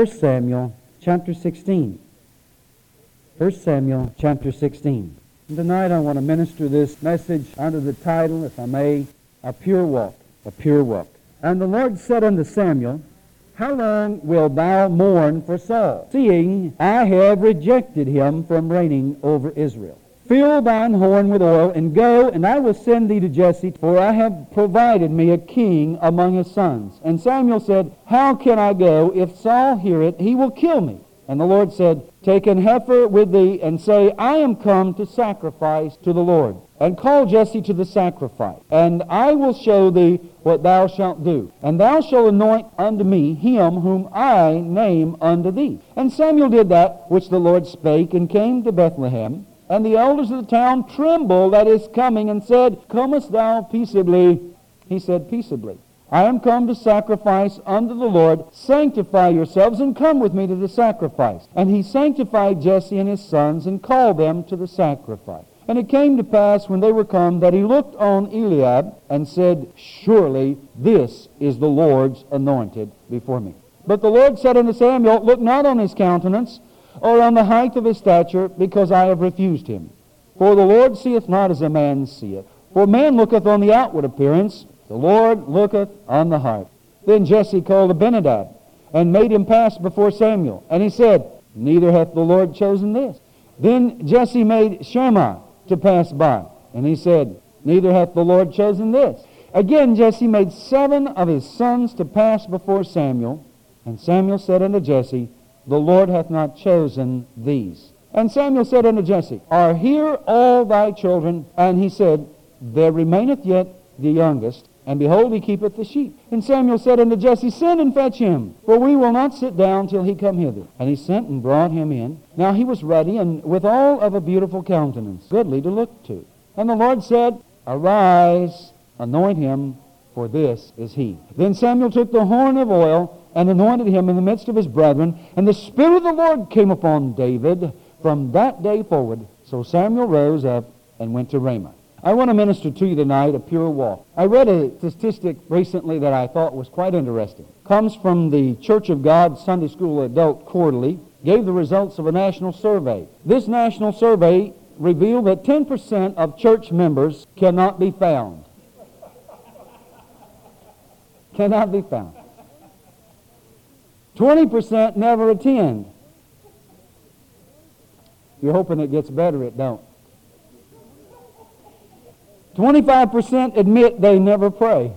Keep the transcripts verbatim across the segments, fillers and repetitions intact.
First Samuel chapter sixteen. First Samuel chapter sixteen. Tonight I want to minister this message under the title, if I may, A Pure Walk. A Pure Walk. And the Lord said unto Samuel, How long wilt thou mourn for Saul, seeing I have rejected him from reigning over Israel? Fill thine horn with oil, and go, and I will send thee to Jesse, for I have provided me a king among his sons. And Samuel said, How can I go? If Saul hear it, he will kill me. And the Lord said, Take an heifer with thee, and say, I am come to sacrifice to the Lord. And call Jesse to the sacrifice, and I will show thee what thou shalt do. And thou shalt anoint unto me him whom I name unto thee. And Samuel did that which the Lord spake, and came to Bethlehem. And the elders of the town trembled at his coming, and said, Comest thou peaceably? He said, Peaceably. I am come to sacrifice unto the Lord. Sanctify yourselves, and come with me to the sacrifice. And he sanctified Jesse and his sons, and called them to the sacrifice. And it came to pass, when they were come, that he looked on Eliab, and said, Surely this is the Lord's anointed before me. But the Lord said unto Samuel, Look not on his countenance, or on the height of his stature, because I have refused him. For the Lord seeth not as a man seeth. For man looketh on the outward appearance, the Lord looketh on the heart. Then Jesse called Abinadab, and made him pass before Samuel. And he said, Neither hath the Lord chosen this. Then Jesse made Shammah to pass by. And he said, Neither hath the Lord chosen this. Again Jesse made seven of his sons to pass before Samuel. And Samuel said unto Jesse, The Lord hath not chosen these. And Samuel said unto Jesse, Are here all thy children? And he said, There remaineth yet the youngest, and behold, he keepeth the sheep. And Samuel said unto Jesse, Send and fetch him, for we will not sit down till he come hither. And he sent and brought him in. Now he was ruddy, and withal of a beautiful countenance, goodly to look to. And the Lord said, Arise, anoint him, for this is he. Then Samuel took the horn of oil, and anointed him in the midst of his brethren. And the Spirit of the Lord came upon David from that day forward. So Samuel rose up and went to Ramah. I want to minister to you tonight, a pure walk. I read a statistic recently that I thought was quite interesting. It comes from the Church of God Sunday School Adult Quarterly. Gave the results of a national survey. This national survey revealed that ten percent of church members cannot be found. Cannot be found. twenty percent never attend. You're hoping it gets better, it don't. twenty-five percent admit they never pray.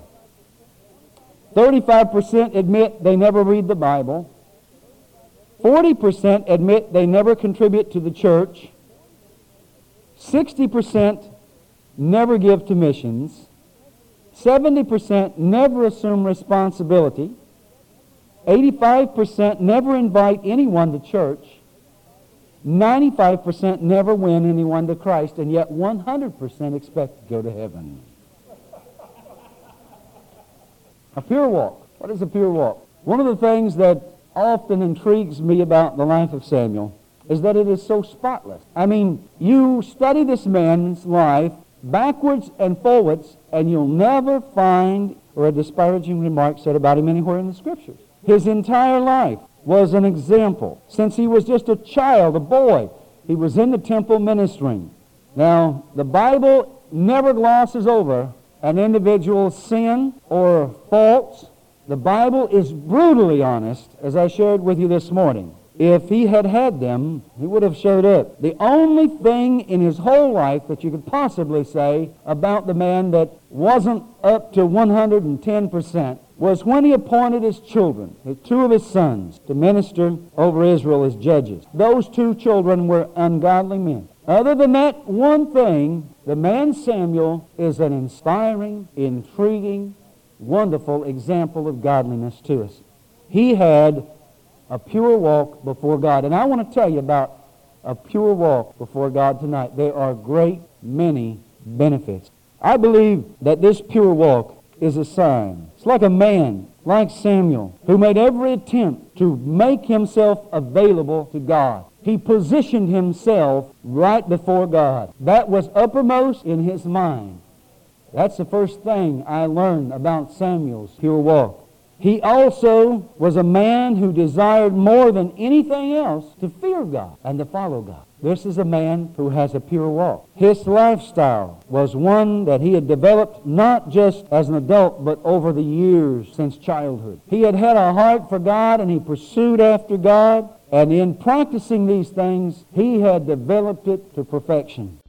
thirty-five percent admit they never read the Bible. forty percent admit they never contribute to the church. sixty percent never give to missions. seventy percent never assume responsibility. eighty-five percent never invite anyone to church. ninety-five percent never win anyone to Christ, and yet one hundred percent expect to go to heaven. A pure walk. What is a pure walk? One of the things that often intrigues me about the life of Samuel is that it is so spotless. I mean, you study this man's life backwards and forwards, and you'll never find or a disparaging remark said about him anywhere in the Scriptures. His entire life was an example. Since he was just a child, a boy, he was in the temple ministering. Now, the Bible never glosses over an individual's sin or faults. The Bible is brutally honest, as I shared with you this morning. If he had had them, he would have showed up. The only thing in his whole life that you could possibly say about the man that wasn't up to one hundred ten percent was when he appointed his children, his two of his sons, to minister over Israel as judges. Those two children were ungodly men. Other than that one thing, the man Samuel is an inspiring, intriguing, wonderful example of godliness to us. He had a pure walk before God. And I want to tell you about a pure walk before God tonight. There are great many benefits. I believe that this pure walk is a sign. It's like a man, like Samuel, who made every attempt to make himself available to God. He positioned himself right before God. That was uppermost in his mind. That's the first thing I learned about Samuel's pure walk. He also was a man who desired more than anything else to fear God and to follow God. This is a man who has a pure walk. His lifestyle was one that he had developed not just as an adult, but over the years since childhood. He had had a heart for God, and he pursued after God. And in practicing these things, he had developed it to perfection.